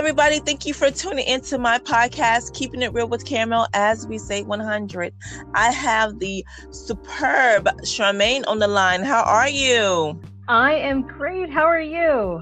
everybody. Thank you for tuning into my podcast, Keeping It Real with Caramel, as we say 100. I have the superb Charmaine on the line. How are you? I am great. How are you?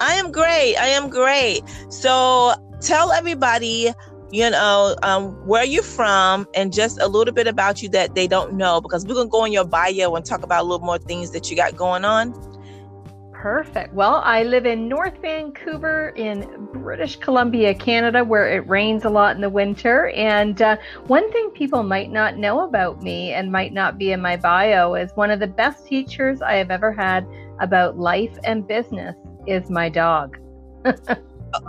I am great. I am great. So tell everybody, you know, where you're from and just a little bit about you that they don't know, because we're going to go in your bio and talk about a little more things that you got going on. Perfect. Well, I live in North Vancouver in British Columbia, Canada, where it rains a lot in the winter. And one thing people might not know about me and might not be in my bio is one of the best teachers I have ever had about life and business is my dog.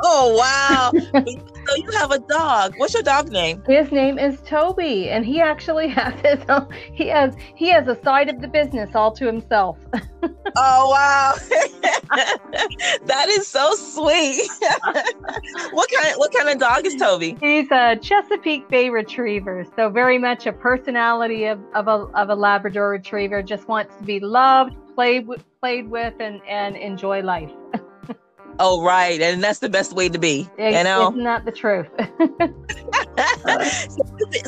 Oh, wow. So you have a dog. What's your dog name? His name is Toby, and he actually has his own, he has a side of the business all to himself. Oh, wow. That is so sweet. What kind of dog is Toby? He's a Chesapeake Bay Retriever, so very much a personality of a Labrador Retriever, just wants to be loved, played with, and enjoy life. Oh, right. And that's the best way to be. You know? It's not the truth.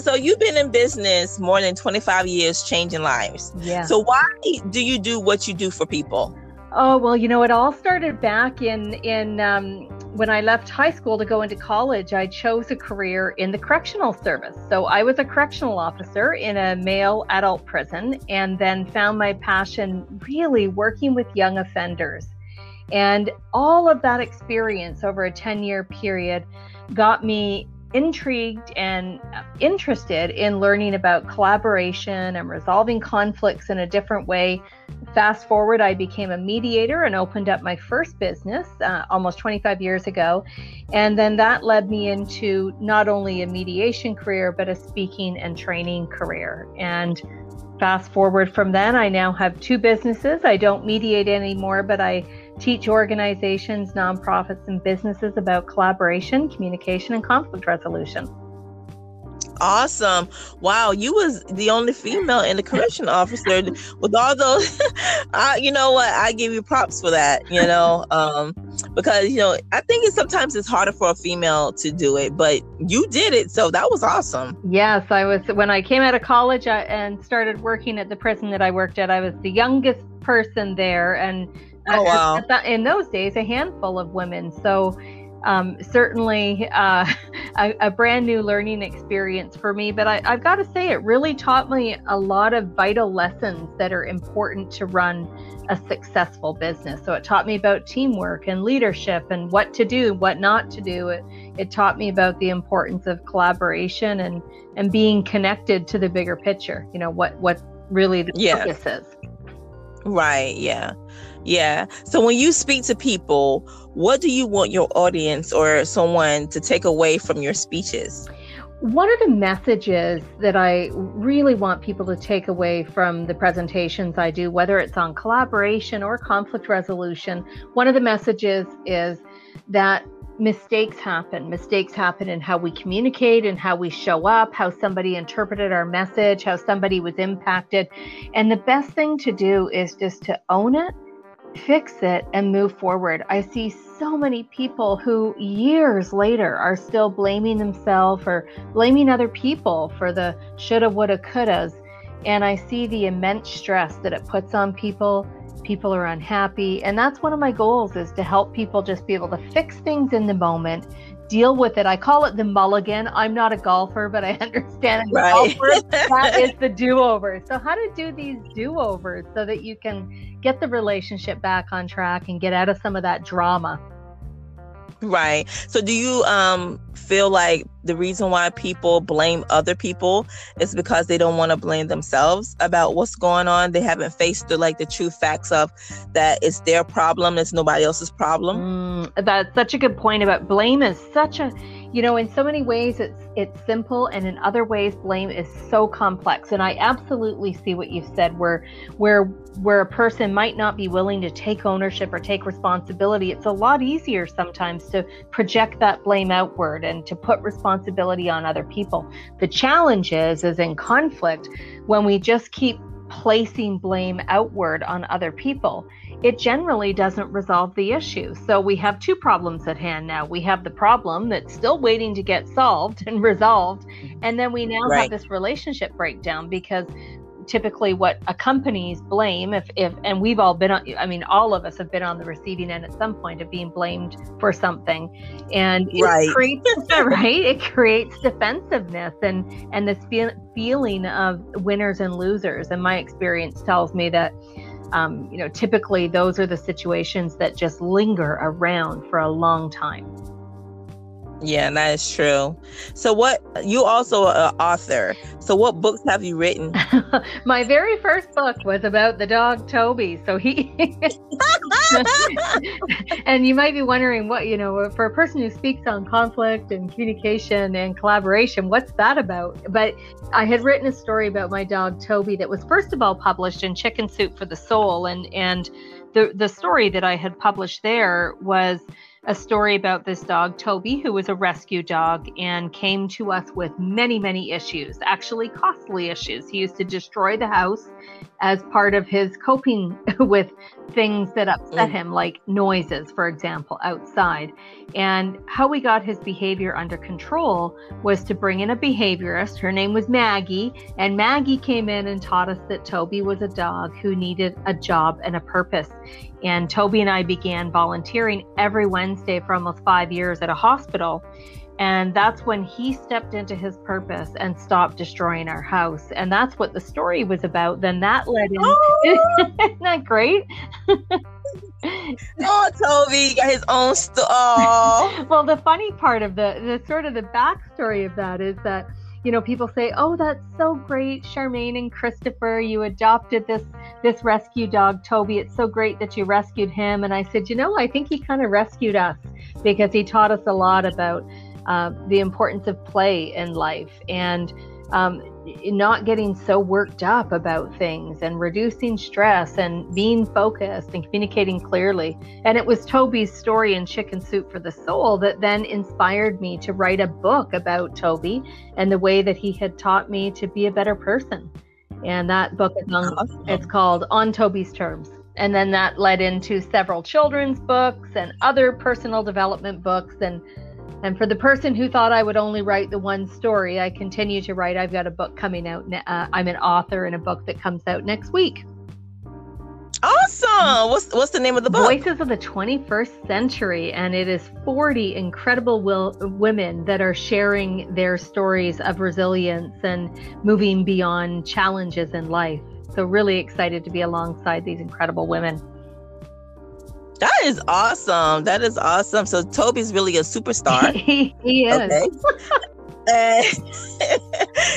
So you've been in business more than 25 years, changing lives. Yeah. So why do you do what you do for people? Oh, well, you know, it all started back in when I left high school to go into college. I chose a career in the correctional service. So I was a correctional officer in a male adult prison, and then found my passion really working with young offenders. And all of that experience over a 10-year period got me intrigued and interested in learning about collaboration and resolving conflicts in a different way. Fast forward, I became a mediator and opened up my first business almost 25 years ago. And then that led me into not only a mediation career, but a speaking and training career. And fast forward from then, I now have two businesses. I don't mediate anymore, but I teach organizations, nonprofits, and businesses about collaboration, communication, and conflict resolution. Awesome. Wow. You was the only female in the correctional officer with all those. You know what? I give you props for that, you know, because, you know, I think sometimes it's harder for a female to do it, but you did it. So that was awesome. Yes, I was. When I came out of college and started working at the prison that I worked at, I was the youngest person there. And oh, wow. In those days, a handful of women. So certainly a brand new learning experience for me. But I've got to say, it really taught me a lot of vital lessons that are important to run a successful business. So it taught me about teamwork and leadership and what to do, what not to do. It taught me about the importance of collaboration and being connected to the bigger picture, you know, what really the focus is. Right. Yeah. Yeah. So when you speak to people, what do you want your audience or someone to take away from your speeches? One of the messages that I really want people to take away from the presentations I do, whether it's on collaboration or conflict resolution, one of the messages is that mistakes happen. Mistakes happen in how we communicate and how we show up, how somebody interpreted our message, how somebody was impacted. And the best thing to do is just to own it, fix it, and move forward. I see so many people who years later are still blaming themselves or blaming other people for the shoulda, woulda, couldas. And I see the immense stress that it puts on people. People are unhappy. And that's one of my goals, is to help people just be able to fix things in the moment, deal with it. I call it the mulligan. I'm not a golfer, but I understand right. That is the do-over. So how to do these do-overs so that you can get the relationship back on track and get out of some of that drama. Right. So do you feel like the reason why people blame other people is because they don't want to blame themselves about what's going on? They haven't faced the true facts of that it's their problem. It's nobody else's problem. That's such a good point about blame. Is such a, you know, in so many ways it's simple, and in other ways blame is so complex. And I absolutely see what you've said, where a person might not be willing to take ownership or take responsibility. It's a lot easier sometimes to project that blame outward and to put responsibility on other people. The challenge is in conflict, when we just keep placing blame outward on other people, it generally doesn't resolve the issue. So we have two problems at hand now. We have the problem that's still waiting to get solved and resolved. And then we now have this relationship breakdown, because typically what accompanies blame, if and we've all been on, I mean, all of us have been on the receiving end at some point of being blamed for something, and it creates it creates defensiveness and this feeling of winners and losers. And my experience tells me that you know, typically those are the situations that just linger around for a long time. Yeah, that is true. So what, you also are an author. So what books have you written? My very first book was about the dog Toby. So he, and you might be wondering what, you know, for a person who speaks on conflict and communication and collaboration, what's that about? But I had written a story about my dog Toby that was first of all published in Chicken Soup for the Soul. And the story that I had published there was a story about this dog, Toby, who was a rescue dog and came to us with many, many issues, actually costly issues. He used to destroy the house as part of his coping with things that upset him, like noises, for example, outside. And how we got his behavior under control was to bring in a behaviorist. Her name was Maggie. And Maggie came in and taught us that Toby was a dog who needed a job and a purpose. And Toby and I began volunteering every Wednesday for almost 5 years at a hospital. And that's when he stepped into his purpose and stopped destroying our house. And that's what the story was about. Then that led in. Oh! Isn't that great? Oh, Toby got his own story. Oh. Well, the funny part of the sort of the backstory of that is that, you know, people say, oh, that's so great, Charmaine and Christopher, you adopted this rescue dog, Toby. It's so great that you rescued him. And I said, you know, I think he kind of rescued us, because he taught us a lot about the importance of play in life, and not getting so worked up about things, and reducing stress, and being focused, and communicating clearly. And it was Toby's story in Chicken Soup for the Soul that then inspired me to write a book about Toby and the way that he had taught me to be a better person. And that book is it's called On Toby's Terms. And then that led into several children's books and other personal development books. And for the person who thought I would only write the one story, I continue to write. I've got a book coming out. I'm an author in a book that comes out next week. Awesome. What's the name of the book? Voices of the 21st Century. And it is 40 incredible women that are sharing their stories of resilience and moving beyond challenges in life. So really excited to be alongside these incredible women. That is awesome. That is awesome. So Toby's really a superstar. He is. Okay.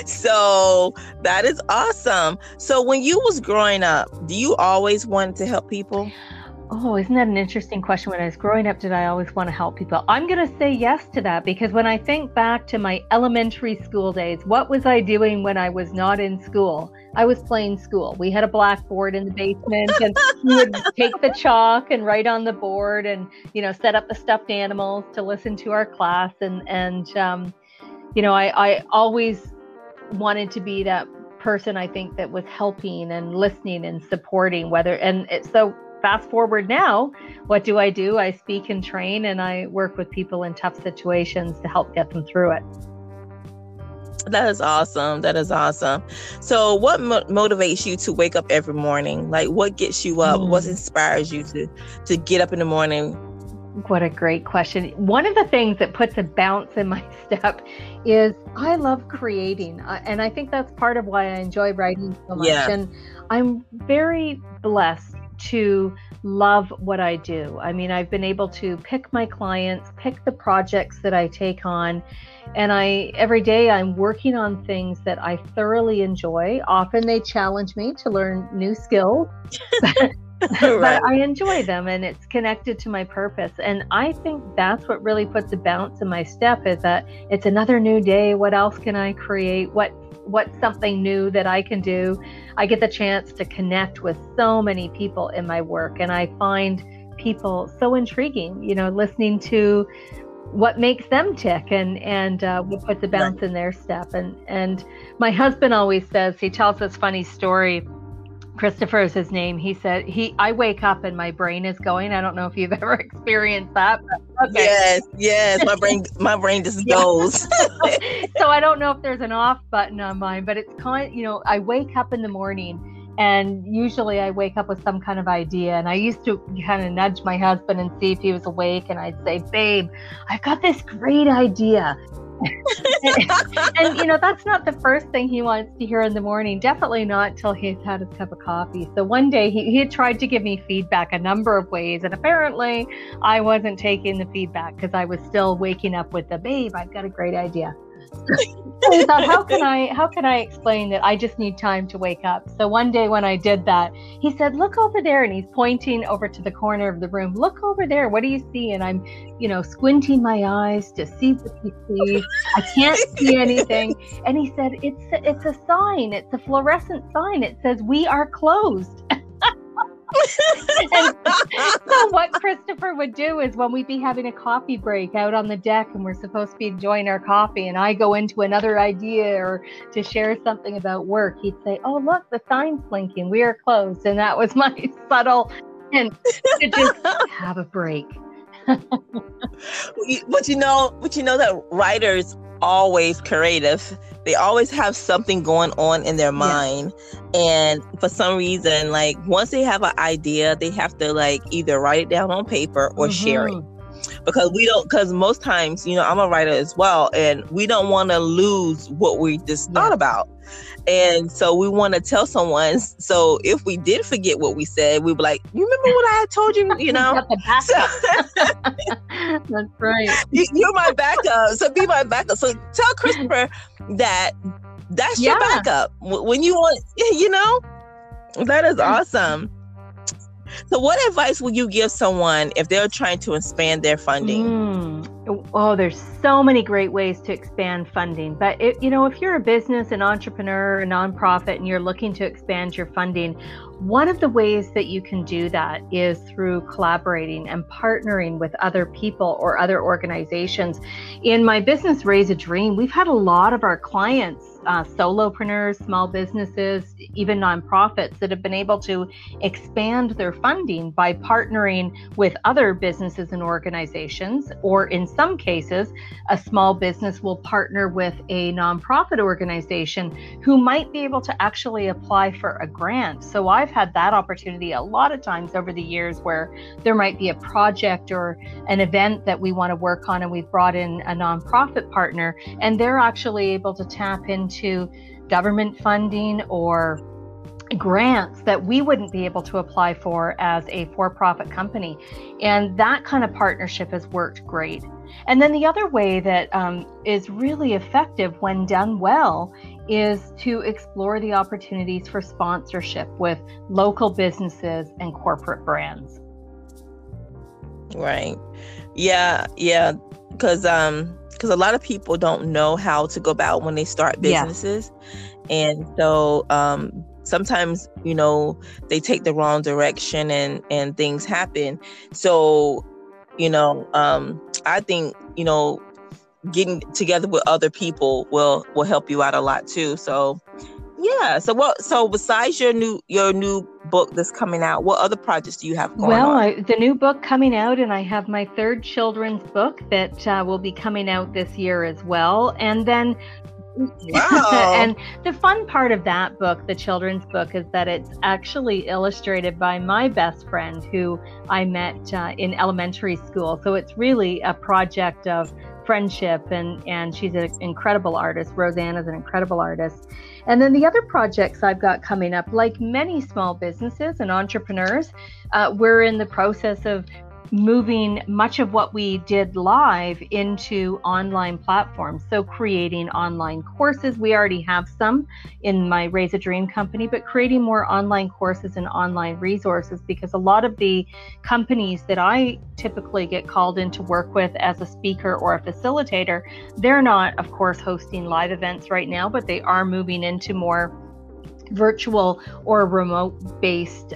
So that is awesome. So when you was growing up, do you always want to help people? Oh, isn't that an interesting question? When I was growing up, did I always want to help people? I'm going to say yes to that, because when I think back to my elementary school days, what was I doing when I was not in school? I was playing school. We had a blackboard in the basement, and we would take the chalk and write on the board, and, you know, set up the stuffed animals to listen to our class. And you know, I always wanted to be that person, I think, that was helping and listening and supporting, so fast forward now, what do? I speak and train, and I work with people in tough situations to help get them through it. That is awesome. That is awesome. So what motivates you to wake up every morning? Like, what gets you up? What inspires you to get up in the morning? What a great question. One of the things that puts a bounce in my step is I love creating. And I think that's part of why I enjoy writing so much. Yeah. And I'm very blessed to love what I do. I mean, I've been able to pick my clients, pick the projects that I take on, and every day I'm working on things that I thoroughly enjoy. Often they challenge me to learn new skills, but I enjoy them, and it's connected to my purpose. And I think that's what really puts a bounce in my step, is that it's another new day. What else can I create? What's something new that I can do? I get the chance to connect with so many people in my work, and I find people so intriguing, you know, listening to what makes them tick and what puts a bounce in their step. And my husband always says, he tells this funny story Christopher is his name. He said I wake up and my brain is going. I don't know if you've ever experienced that, but okay. Yes. My brain just goes. So I don't know if there's an off button on mine, but it's kind, you know, I wake up in the morning and usually I wake up with some kind of idea. And I used to kind of nudge my husband and see if he was awake. And I'd say, babe, I've got this great idea. and that's not the first thing he wants to hear in the morning. Definitely not till he's had his cup of coffee. So one day he had tried to give me feedback a number of ways. And apparently I wasn't taking the feedback because I was still waking up with the, babe, I've got a great idea. I thought, how can I explain that I just need time to wake up? So one day when I did that, he said, look over there. And he's pointing over to the corner of the room. Look over there. What do you see? And I'm, squinting my eyes to see what he sees. I can't see anything. And he said, it's a sign. It's a fluorescent sign. It says, we are closed. And so what Christopher would do is when we'd be having a coffee break out on the deck and we're supposed to be enjoying our coffee and I go into another idea or to share something about work, he'd say, oh, look, the sign's blinking. We are closed. And that was my subtle hint to just have a break. But that writers always creative. They always have something going on in their mind. And for some reason, like once they have an idea, they have to like either write it down on paper or share it. Because most times, I'm a writer as well, and we don't want to lose what we just thought about. And so we want to tell someone. So if we did forget what we said, we'd be like, you remember what I told you, That's right. You're my backup. So be my backup. So tell Christopher that's your backup. When you want, that is awesome. So what advice will you give someone if they're trying to expand their funding? Oh, there's so many great ways to expand funding. But, if you're a business, an entrepreneur, a nonprofit, and you're looking to expand your funding, one of the ways that you can do that is through collaborating and partnering with other people or other organizations. In my business, Raise a Dream, we've had a lot of our clients, solopreneurs, small businesses, even nonprofits that have been able to expand their funding by partnering with other businesses and organizations, or in some cases, a small business will partner with a nonprofit organization who might be able to actually apply for a grant. So I've had that opportunity a lot of times over the years where there might be a project or an event that we want to work on, and we've brought in a nonprofit partner, and they're actually able to tap into government funding or grants that we wouldn't be able to apply for as a for-profit company. And that kind of partnership has worked great. And then the other way that is really effective when done well is to explore the opportunities for sponsorship with local businesses and corporate brands. Right. Yeah. Because a lot of people don't know how to go about when they start businesses. Yeah. And so sometimes, they take the wrong direction and things happen. So, I think, getting together with other people will help you out a lot too. So, yeah. So besides your new book that's coming out, what other projects do you have going on? The new book coming out, and I have my third children's book that will be coming out this year as well. And then wow. And the fun part of that book, the children's book, is that it's actually illustrated by my best friend who I met in elementary school. So it's really a project of friendship, and she's an incredible artist. Roseanne is an incredible artist. And then the other projects I've got coming up, like many small businesses and entrepreneurs, we're in the process of moving much of what we did live into online platforms. So creating online courses. We already have some in my Raise a Dream company, but creating more online courses and online resources, because a lot of the companies that I typically get called in to work with as a speaker or a facilitator, they're not, of course, hosting live events right now, but they are moving into more virtual or remote based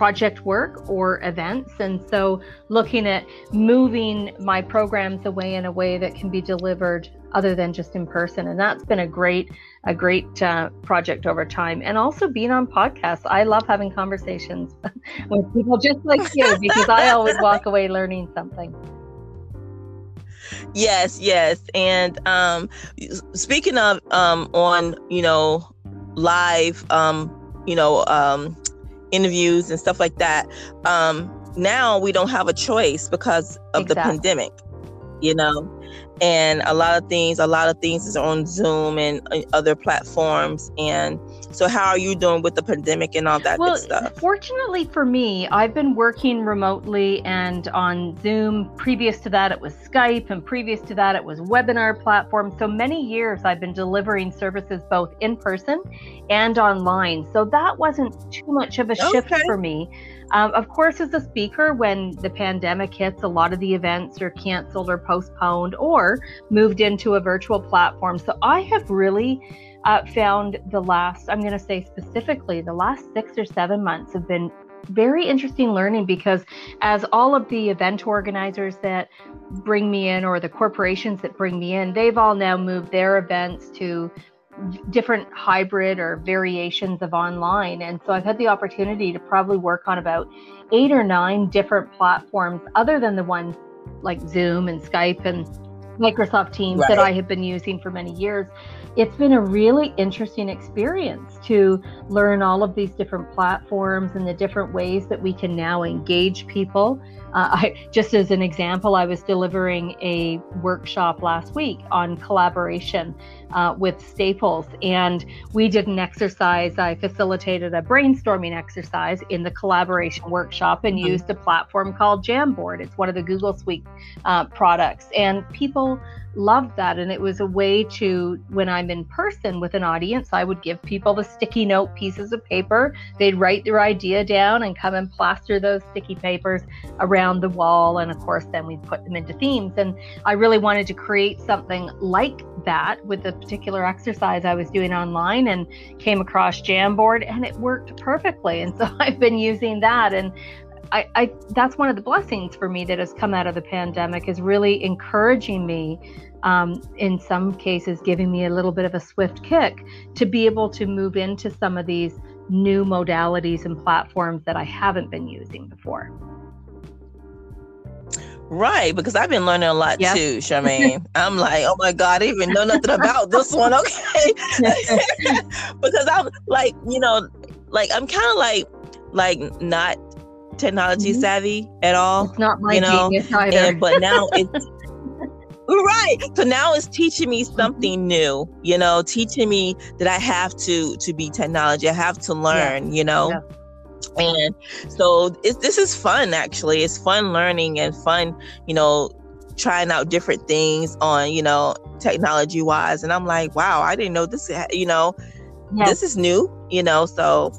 project work or events. And so looking at moving my programs away in a way that can be delivered other than just in person. And that's been a great project over time. And also being on podcasts. I love having conversations with people just like you, because I always walk away learning something. Yes. And speaking of on, live, interviews and stuff like that. Now we don't have a choice because of the pandemic, and a lot of things is on Zoom and other platforms. And so how are you doing with the pandemic and all that good stuff? Fortunately for me, I've been working remotely and on Zoom. Previous to that, it was Skype, and previous to that, it was webinar platform. So many years I've been delivering services both in person and online. So that wasn't too much of a shift for me. Of course, as a speaker, when the pandemic hits, a lot of the events are canceled or postponed or moved into a virtual platform. So I have really found the last 6 or 7 months have been very interesting learning, because as all of the event organizers that bring me in, or the corporations that bring me in, they've all now moved their events to different hybrid or variations of online. And so I've had the opportunity to probably work on about 8 or 9 different platforms other than the ones like Zoom and Skype and Microsoft Teams that I have been using for many years. It's been a really interesting experience to learn all of these different platforms and the different ways that we can now engage people. Just as an example, I was delivering a workshop last week on collaboration with Staples, and we did an exercise. I facilitated a brainstorming exercise in the collaboration workshop and used a platform called Jamboard. It's one of the Google Suite products, and people loved that. And it was a way to, when I'm in person with an audience, I would give people the sticky note pieces of paper. They'd write their idea down and come and plaster those sticky papers around the wall. And of course, then we put them into themes. And I really wanted to create something like that with the particular exercise I was doing online, and came across Jamboard, and it worked perfectly. And so I've been using that. And I that's one of the blessings for me that has come out of the pandemic, is really encouraging me, in some cases giving me a little bit of a swift kick to be able to move into some of these new modalities and platforms that I haven't been using before. Right, because I've been learning a lot too, Charmaine. I'm like, oh my God, I didn't even know nothing about this one, okay? Because I'm like, I'm kind of like not technology savvy at all. It's not my genius either. But now it's right. So now it's teaching me something new, teaching me that I have to be technology. I have to learn, And so this is fun, actually. It's fun learning and fun, trying out different things on, technology wise. And I'm like, wow, I didn't know this, this is new, so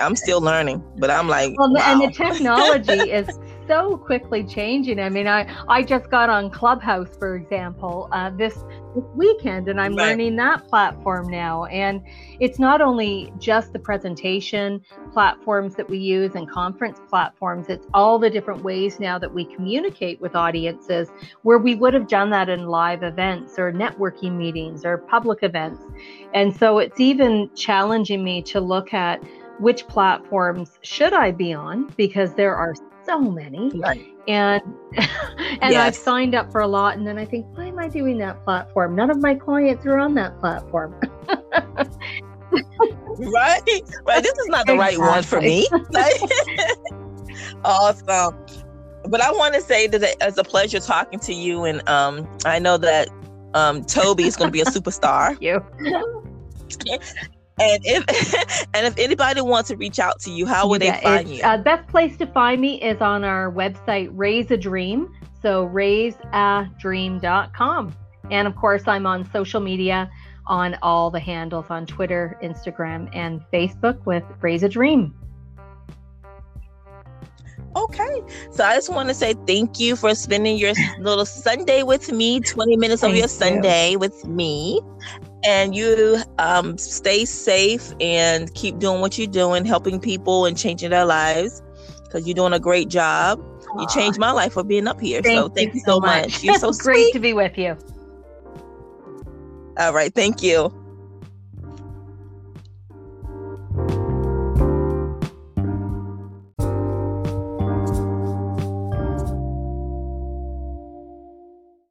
I'm still learning, but I'm like, wow. And the technology is so quickly changing. I mean, I just got on Clubhouse, for example, this weekend, and I'm learning that platform now. And it's not only just the presentation platforms that we use and conference platforms, it's all the different ways now that we communicate with audiences, where we would have done that in live events or networking meetings or public events. And so it's even challenging me to look at which platforms should I be on, because there are so many. Right. And I've signed up for a lot, and then I think, why am I doing that platform? None of my clients are on that platform. Right. This is not the right one for me. Awesome. But I want to say that it's a pleasure talking to you, and I know that Toby is going to be a superstar. Thank you. And if anybody wants to reach out to you, how would they find you? Best place to find me is on our website, Raise a Dream. So raiseadream.com. And of course, I'm on social media, on all the handles, on Twitter, Instagram, and Facebook with Raise a Dream. Okay. So I just want to say thank you for spending your little Sunday with me, 20 minutes of your Sunday with me. And you stay safe and keep doing what you're doing, helping people and changing their lives, because you're doing a great job. Aww. You changed my life for being up here. Thank you so much. You're so great to be with you. All right. Thank you.